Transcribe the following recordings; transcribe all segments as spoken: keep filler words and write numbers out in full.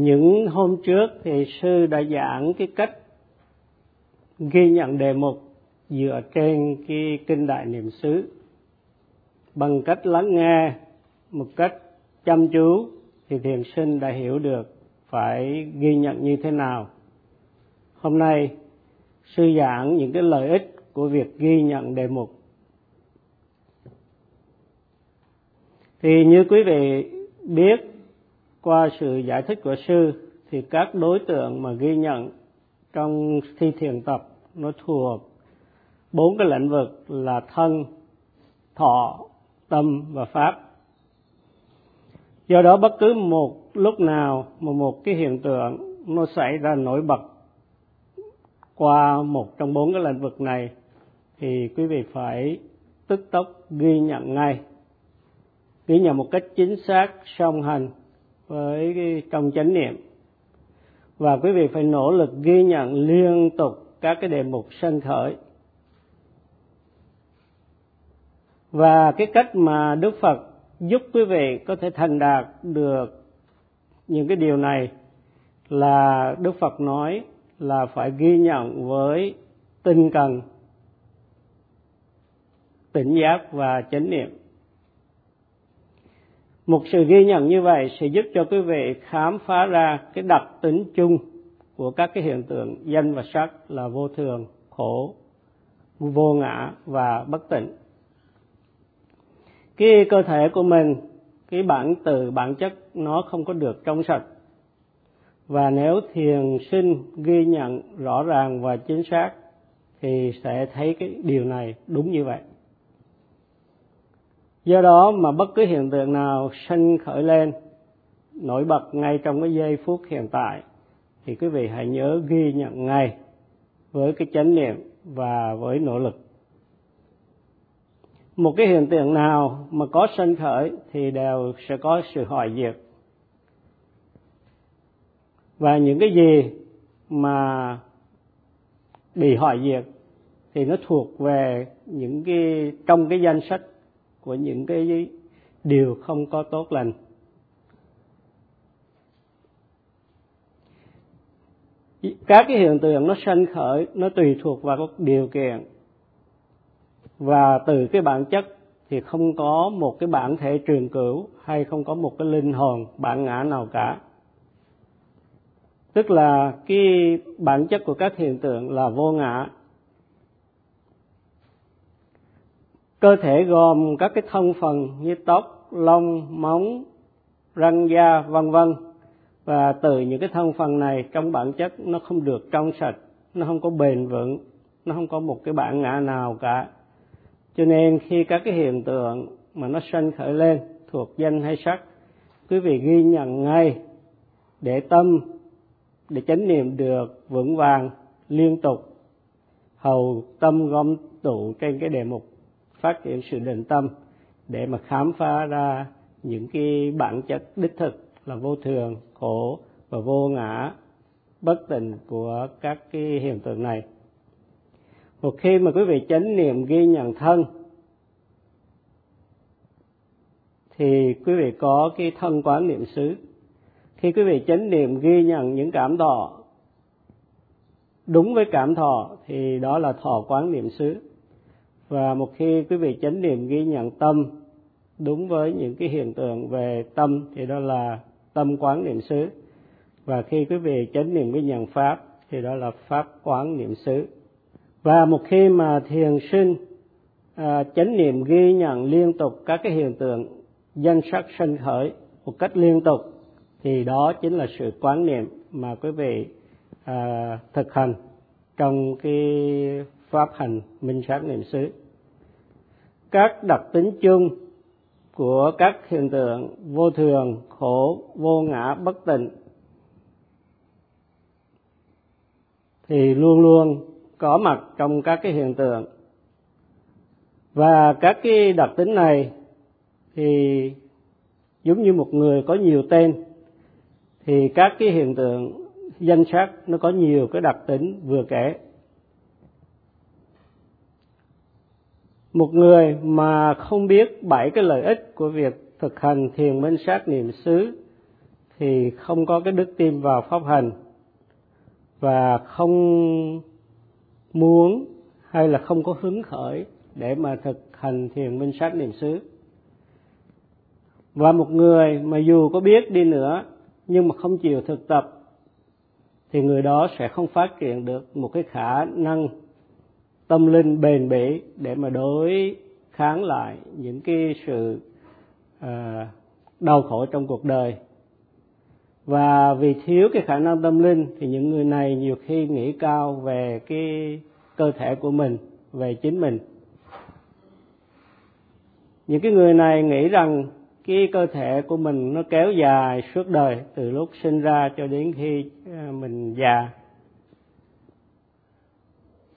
Những hôm trước thì sư đã giảng cái cách ghi nhận đề mục dựa trên cái kinh Đại Niệm xứ bằng cách lắng nghe một cách chăm chú, thì thiền sinh đã hiểu được phải ghi nhận như thế nào. Hôm nay sư giảng những cái lợi ích của việc ghi nhận đề mục. Thì như quý vị biết qua sự giải thích của sư, thì các đối tượng mà ghi nhận trong thi thiền tập nó thuộc bốn cái lĩnh vực là thân, thọ, tâm và pháp. Do đó bất cứ một lúc nào mà một cái hiện tượng nó xảy ra nổi bật qua một trong bốn cái lĩnh vực này, thì quý vị phải tức tốc ghi nhận ngay, ghi nhận một cách chính xác, song hành với cái, trong chánh niệm. Và quý vị phải nỗ lực ghi nhận liên tục các cái đề mục sanh khởi. Và cái cách mà Đức Phật giúp quý vị có thể thành đạt được những cái điều này là Đức Phật nói là phải ghi nhận với tinh cần, tỉnh giác và chánh niệm. Một sự ghi nhận như vậy sẽ giúp cho quý vị khám phá ra cái đặc tính chung của các cái hiện tượng danh và sắc là vô thường, khổ, vô ngã và bất tịnh. Cái cơ thể của mình, cái bản từ, bản chất nó không có được trong sạch. Và nếu thiền sinh ghi nhận rõ ràng và chính xác thì sẽ thấy cái điều này đúng như vậy. Do đó mà bất cứ hiện tượng nào sanh khởi lên, nổi bật ngay trong cái giây phút hiện tại, thì quý vị hãy nhớ ghi nhận ngay với cái chánh niệm và với nỗ lực. Một cái hiện tượng nào mà có sanh khởi thì đều sẽ có sự hoại diệt. Và những cái gì mà bị hoại diệt thì nó thuộc về những cái trong cái danh sách của những cái điều không có tốt lành. Các cái hiện tượng nó sanh khởi, nó tùy thuộc vào các điều kiện. Và từ cái bản chất thì không có một cái bản thể trường cửu hay không có một cái linh hồn bản ngã nào cả. Tức là cái bản chất của các hiện tượng là vô ngã. Cơ thể gồm các cái thân phần như tóc, lông, móng, răng, da, vân vân. Và từ những cái thân phần này trong bản chất nó không được trong sạch, nó không có bền vững, nó không có một cái bản ngã nào cả. Cho nên khi các cái hiện tượng mà nó sanh khởi lên thuộc danh hay sắc, quý vị ghi nhận ngay để tâm, để chánh niệm được vững vàng liên tục, hầu tâm gom tụ trên cái đề mục, phát triển sự định tâm để mà khám phá ra những cái bản chất đích thực là vô thường, khổ và vô ngã, bất tịnh của các cái hiện tượng này. Một khi mà quý vị chánh niệm ghi nhận thân thì quý vị có cái thân quán niệm xứ. Khi quý vị chánh niệm ghi nhận những cảm thọ đúng với cảm thọ thì đó là thọ quán niệm xứ. Và một khi quý vị chánh niệm ghi nhận tâm đúng với những cái hiện tượng về tâm thì đó là tâm quán niệm xứ. Và khi quý vị chánh niệm ghi nhận pháp thì đó là pháp quán niệm xứ. Và một khi mà thiền sinh à, chánh niệm ghi nhận liên tục các cái hiện tượng danh sắc sanh khởi một cách liên tục, thì đó chính là sự quán niệm mà quý vị à, thực hành trong cái pháp hành minh sát niệm xứ. Các đặc tính chung của các hiện tượng vô thường, khổ, vô ngã, bất tịnh thì luôn luôn có mặt trong các cái hiện tượng. Và các cái đặc tính này thì giống như một người có nhiều tên, thì các cái hiện tượng danh sắc nó có nhiều cái đặc tính vừa kể. Một người mà không biết bảy cái lợi ích của việc thực hành thiền minh sát niệm xứ thì không có cái đức tin vào pháp hành, và không muốn hay là không có hứng khởi để mà thực hành thiền minh sát niệm xứ. Và một người mà dù có biết đi nữa nhưng mà không chịu thực tập thì người đó sẽ không phát triển được một cái khả năng tâm linh bền bỉ để mà đối kháng lại những cái sự à, đau khổ trong cuộc đời. Và vì thiếu cái khả năng tâm linh thì những người này nhiều khi nghĩ cao về cái cơ thể của mình, về chính mình. Những cái người này nghĩ rằng cái cơ thể của mình nó kéo dài suốt đời, từ lúc sinh ra cho đến khi mình già.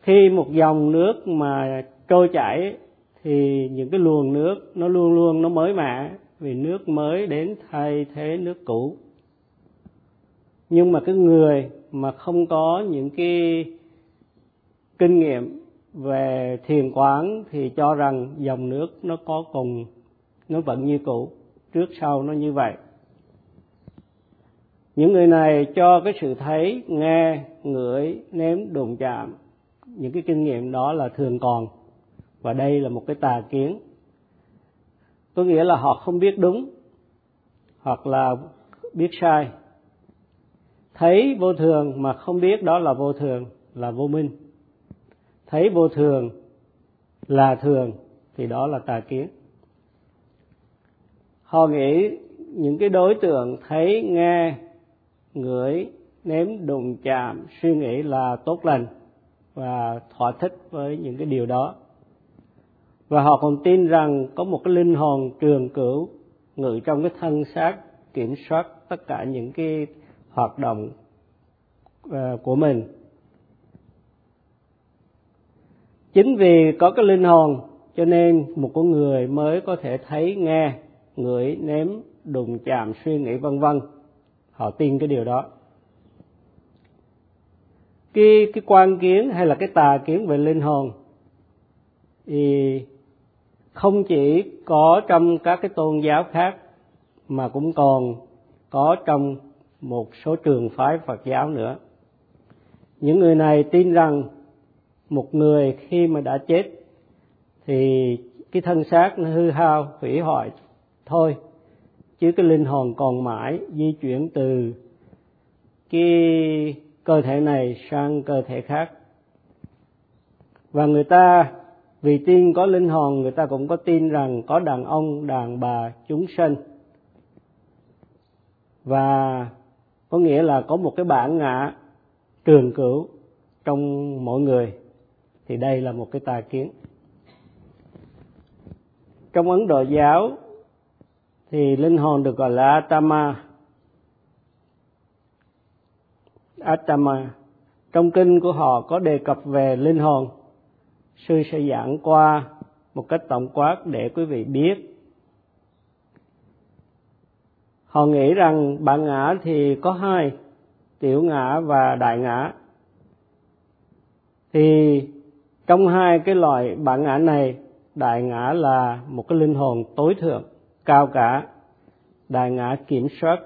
Khi một dòng nước mà trôi chảy thì những cái luồng nước nó luôn luôn nó mới mẻ, vì nước mới đến thay thế nước cũ. Nhưng mà cái người mà không có những cái kinh nghiệm về thiền quán thì cho rằng dòng nước nó có cùng, nó vẫn như cũ, trước sau nó như vậy. Những người này cho cái sự thấy, nghe, ngửi, nếm, đụng chạm, những cái kinh nghiệm đó là thường còn, và đây là một cái tà kiến. Có nghĩa là họ không biết đúng hoặc là biết sai. Thấy vô thường mà không biết đó là vô thường, là vô minh. Thấy vô thường là thường thì đó là tà kiến. Họ nghĩ những cái đối tượng thấy, nghe, ngửi, nếm, đụng, chạm, suy nghĩ là tốt lành và thỏa thích với những cái điều đó. Và họ còn tin rằng có một cái linh hồn trường cửu ngự trong cái thân xác, kiểm soát tất cả những cái hoạt động của mình. Chính vì có cái linh hồn cho nên một con người mới có thể thấy, nghe, ngửi, nếm, đụng, chạm, suy nghĩ vân vân. Họ tin cái điều đó. Cái, cái quan kiến hay là cái tà kiến về linh hồn thì không chỉ có trong các cái tôn giáo khác mà cũng còn có trong một số trường phái Phật giáo nữa. Những người này tin rằng một người khi mà đã chết thì cái thân xác nó hư hao, hủy hoại thôi, chứ cái linh hồn còn mãi di chuyển từ cái cơ thể này sang cơ thể khác. Và người ta vì tin có linh hồn, người ta cũng có tin rằng có đàn ông, đàn bà, chúng sanh, và có nghĩa là có một cái bản ngã trường cửu trong mỗi người, thì đây là một cái tà kiến. Trong Ấn Độ giáo thì linh hồn được gọi là Atama. Atama. Trong kinh của họ có đề cập về linh hồn. Sư sẽ giảng qua một cách tổng quát để quý vị biết. Họ nghĩ rằng bản ngã thì có hai, tiểu ngã và đại ngã. Thì trong hai cái loại bản ngã này, đại ngã là một cái linh hồn tối thượng, cao cả. Đại ngã kiểm soát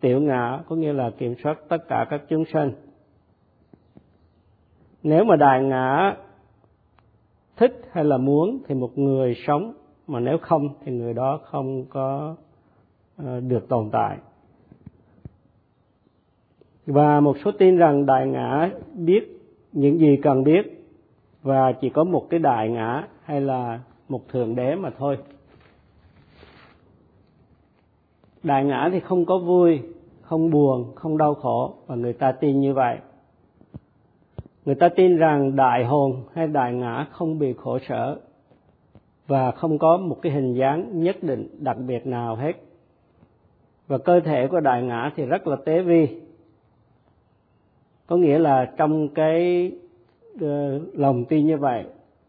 tiểu ngã, có nghĩa là kiểm soát tất cả các chúng sanh. Nếu mà đại ngã thích hay là muốn thì một người sống, mà nếu không thì người đó không có được tồn tại. Và một số tin rằng đại ngã biết những gì cần biết, và chỉ có một cái đại ngã hay là một thượng đế mà thôi. Đại ngã thì không có vui, không buồn, không đau khổ, và người ta tin như vậy. Người ta tin rằng đại hồn hay đại ngã không bị khổ sở và không có một cái hình dáng nhất định đặc biệt nào hết. Và cơ thể của đại ngã thì rất là tế vi. Có nghĩa là trong cái lòng tin như vậy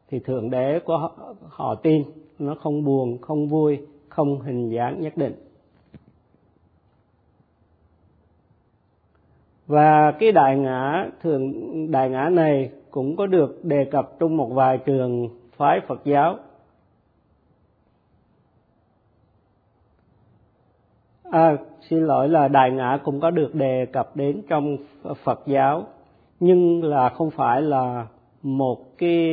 thì thượng đế của họ, họ tin nó không buồn, không vui, không hình dáng nhất định. Và cái đại ngã thường đại ngã này cũng có được đề cập trong một vài trường phái Phật giáo. à, xin lỗi là Đại Ngã cũng có được đề cập đến trong Phật giáo, nhưng là không phải là một cái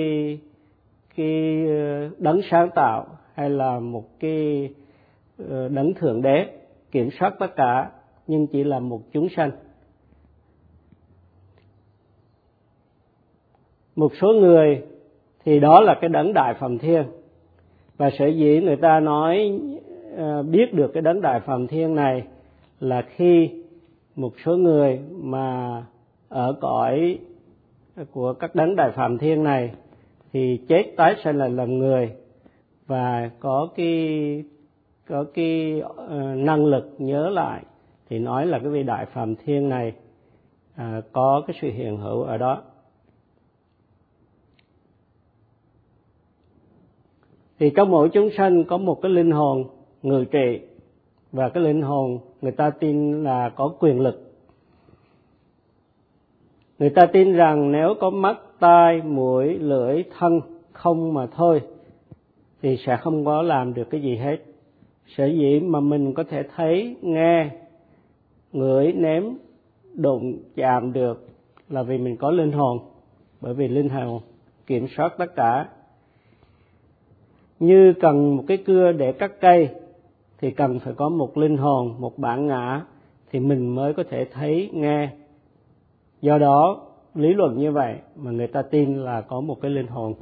cái đấng sáng tạo hay là một cái đấng thượng đế kiểm soát tất cả, nhưng chỉ là một chúng sanh. Một số người thì đó là cái đấng Đại Phạm Thiên, và sở dĩ người ta nói biết được cái đấng Đại Phạm Thiên này là khi một số người mà ở cõi của các đấng Đại Phạm Thiên này thì chết tái sinh lại làm người, và có cái có cái năng lực nhớ lại, thì nói là cái vị Đại Phạm Thiên này à, có cái sự hiện hữu ở đó. Thì trong mỗi chúng sanh có một cái linh hồn ngự trị, và cái linh hồn người ta tin là có quyền lực. Người ta tin rằng nếu có mắt, tai, mũi, lưỡi, thân không mà thôi thì sẽ không có làm được cái gì hết. Sở dĩ mà mình có thể thấy, nghe, ngửi, nếm, đụng, chạm được là vì mình có linh hồn, bởi vì linh hồn kiểm soát tất cả. Như cần một cái cưa để cắt cây thì cần phải có một linh hồn, một bản ngã thì mình mới có thể thấy, nghe. Do đó lý luận như vậy mà người ta tin là có một cái linh hồn.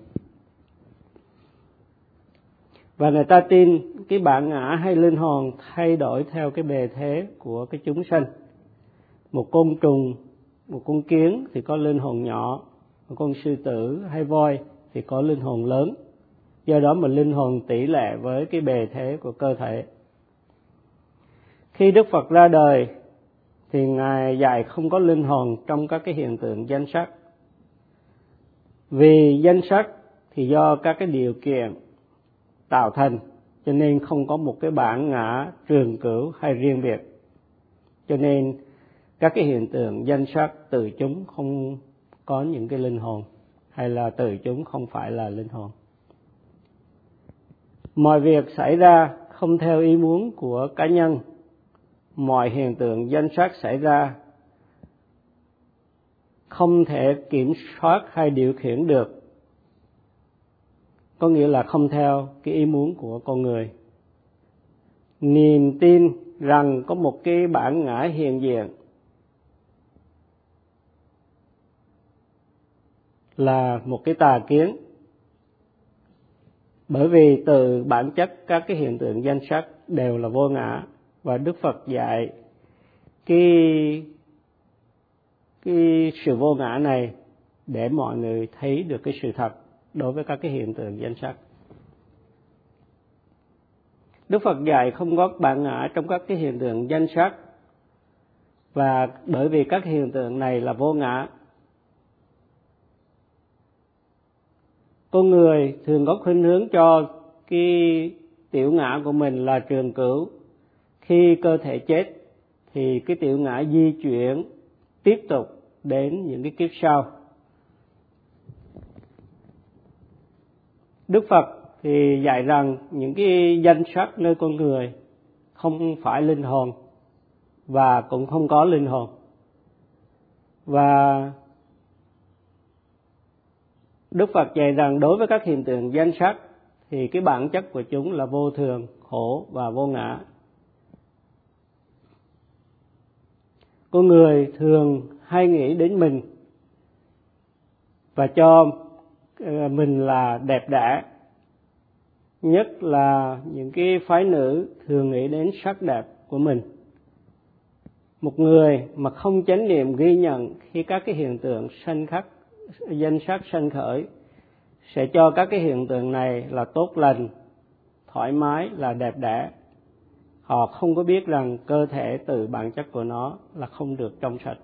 Và người ta tin cái bản ngã hay linh hồn thay đổi theo cái bề thế của cái chúng sanh. Một côn trùng, một con kiến thì có linh hồn nhỏ, một con sư tử hay voi thì có linh hồn lớn. Do đó mà linh hồn tỷ lệ với cái bề thế của cơ thể. Khi Đức Phật ra đời thì Ngài dạy không có linh hồn trong các cái hiện tượng danh sắc. Vì danh sắc thì do các cái điều kiện tạo thành, cho nên không có một cái bản ngã trường cửu hay riêng biệt. Cho nên các cái hiện tượng danh sắc tự chúng không có những cái linh hồn, hay là tự chúng không phải là linh hồn. Mọi việc xảy ra không theo ý muốn của cá nhân. Mọi hiện tượng danh sắc xảy ra không thể kiểm soát hay điều khiển được, có nghĩa là không theo cái ý muốn của con người. Niềm tin rằng có một cái bản ngã hiện diện là một cái tà kiến, bởi vì từ bản chất các cái hiện tượng danh sắc đều là vô ngã. Và Đức Phật dạy cái, cái sự vô ngã này để mọi người thấy được cái sự thật đối với các cái hiện tượng danh sắc. Đức Phật dạy không có bản ngã trong các cái hiện tượng danh sắc, và bởi vì các hiện tượng này là vô ngã. Con người thường có khuynh hướng cho cái tiểu ngã của mình là trường cửu. Khi cơ thể chết thì cái tiểu ngã di chuyển tiếp tục đến những cái kiếp sau. Đức Phật thì dạy rằng những cái danh sắc nơi con người không phải linh hồn và cũng không có linh hồn. Và Đức Phật dạy rằng đối với các hiện tượng danh sắc thì cái bản chất của chúng là vô thường, khổ và vô ngã. Con người thường hay nghĩ đến mình và cho mình là đẹp đẽ, nhất là những cái phái nữ thường nghĩ đến sắc đẹp của mình. Một người mà không chánh niệm ghi nhận khi các cái hiện tượng sanh khắc, danh sắc sanh khởi sẽ cho các cái hiện tượng này là tốt lành, thoải mái, là đẹp đẽ. Họ không có biết rằng cơ thể từ bản chất của nó là không được trong sạch.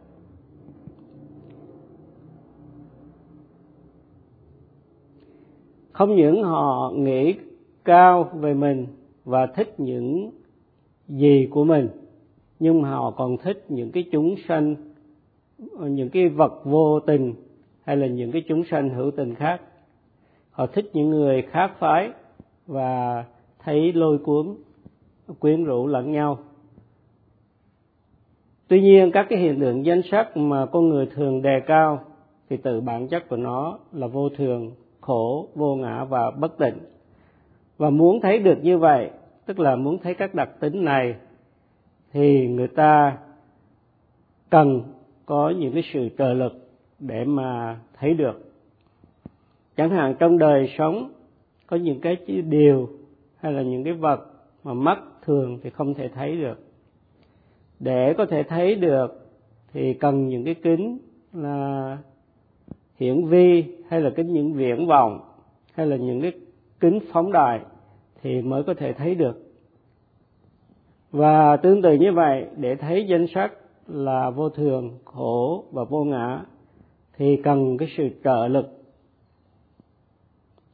Không những họ nghĩ cao về mình và thích những gì của mình, nhưng họ còn thích những cái chúng sanh, những cái vật vô tình hay là những cái chúng sanh hữu tình khác. Họ thích những người khác phái và thấy lôi cuốn, quyến rũ lẫn nhau. Tuy nhiên các cái hiện tượng danh sắc mà con người thường đề cao thì tự bản chất của nó là vô thường, khổ, vô ngã và bất tịnh. Và muốn thấy được như vậy, tức là muốn thấy các đặc tính này, thì người ta cần có những cái sự trợ lực để mà thấy được. Chẳng hạn trong đời sống có những cái điều hay là những cái vật mà mắt thường thì không thể thấy được. Để có thể thấy được thì cần những cái kính là hiển vi hay là kính những viễn vọng hay là những cái kính phóng đại thì mới có thể thấy được. Và tương tự như vậy, để thấy danh sắc là vô thường, khổ và vô ngã thì cần cái sự trợ lực,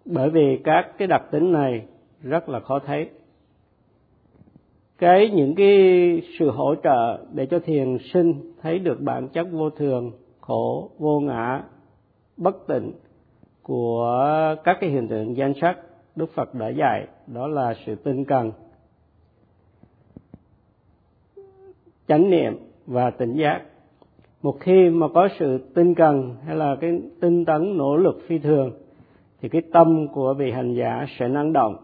bởi vì các cái đặc tính này rất là khó thấy. Cái những cái sự hỗ trợ để cho thiền sinh thấy được bản chất vô thường, khổ, vô ngã, bất tịnh của các cái hiện tượng danh sắc Đức Phật đã dạy, đó là sự tinh cần, chánh niệm và tỉnh giác. Một khi mà có sự tinh cần hay là cái tinh tấn nỗ lực phi thường thì cái tâm của vị hành giả sẽ năng động,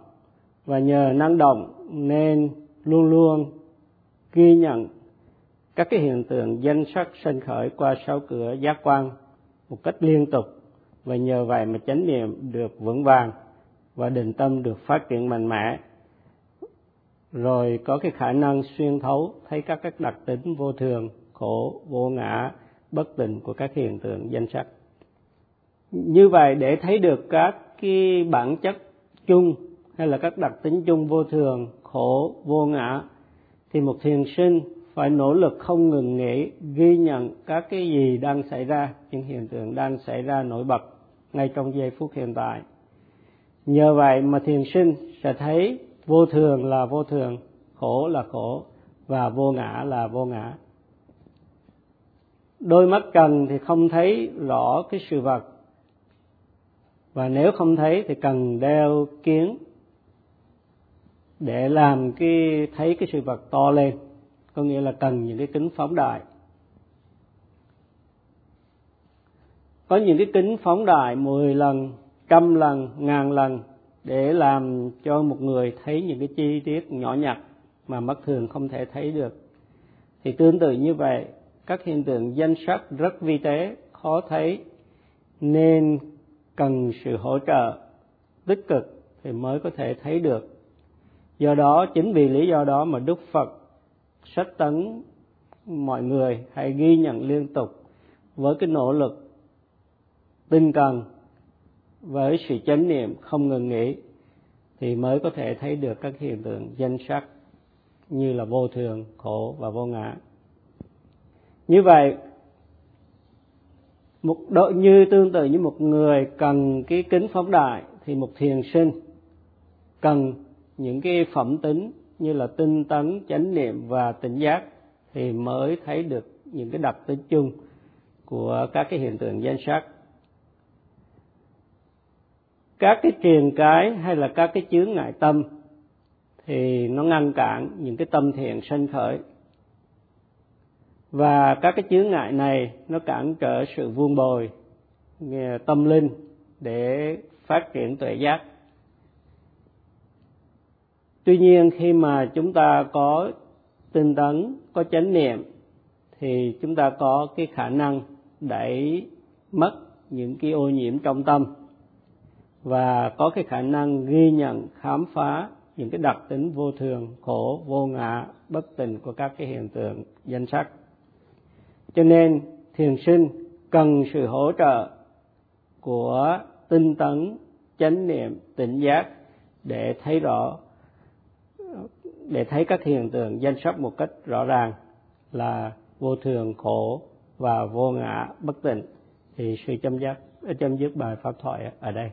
và nhờ năng động nên luôn luôn ghi nhận các cái hiện tượng danh sắc sanh khởi qua sáu cửa giác quan một cách liên tục, và nhờ vậy mà chánh niệm được vững vàng và định tâm được phát triển mạnh mẽ, rồi có cái khả năng xuyên thấu thấy các các đặc tính vô thường, khổ, vô ngã, bất tịnh của các hiện tượng danh sắc. Như vậy, để thấy được các cái bản chất chung hay là các đặc tính chung vô thường, khổ, vô ngã thì một thiền sinh phải nỗ lực không ngừng nghỉ ghi nhận các cái gì đang xảy ra, những hiện tượng đang xảy ra nổi bật ngay trong giây phút hiện tại. Nhờ vậy mà thiền sinh sẽ thấy vô thường là vô thường, khổ là khổ và vô ngã là vô ngã. Đôi mắt trần thì không thấy rõ cái sự vật, và nếu không thấy thì cần đeo kiến để làm cái thấy cái sự vật to lên, có nghĩa là cần những cái kính phóng đại. Có những cái kính phóng đại mười lần, trăm lần, ngàn lần để làm cho một người thấy những cái chi tiết nhỏ nhặt mà mắt thường không thể thấy được. Thì tương tự như vậy, các hiện tượng danh sắc rất vi tế, khó thấy nên cần sự hỗ trợ tích cực thì mới có thể thấy được. Do đó, chính vì lý do đó mà Đức Phật sách tấn mọi người hãy ghi nhận liên tục với cái nỗ lực tinh cần, với sự chánh niệm không ngừng nghỉ thì mới có thể thấy được các hiện tượng danh sắc như là vô thường, khổ và vô ngã. Như vậy, một độ như tương tự như một người cần cái kính phóng đại thì một thiền sinh cần những cái phẩm tính như là tinh tấn, chánh niệm và tỉnh giác thì mới thấy được những cái đặc tính chung của các cái hiện tượng danh sắc. Các cái triền cái hay là các cái chướng ngại tâm thì nó ngăn cản những cái tâm thiện sanh khởi, và các cái chướng ngại này nó cản trở sự vun bồi tâm linh để phát triển tuệ giác. Tuy nhiên, khi mà chúng ta có tinh tấn, có chánh niệm thì chúng ta có cái khả năng đẩy mất những cái ô nhiễm trong tâm, và có cái khả năng ghi nhận, khám phá những cái đặc tính vô thường, khổ, vô ngã, bất tịnh của các cái hiện tượng danh sắc. Cho nên thiền sinh cần sự hỗ trợ của tinh tấn, chánh niệm, tỉnh giác để thấy rõ, để thấy các hiện tượng danh sắc một cách rõ ràng là vô thường, khổ và vô ngã, bất tịnh. Thì sư chấm dứt, chấm dứt bài pháp thoại ở đây.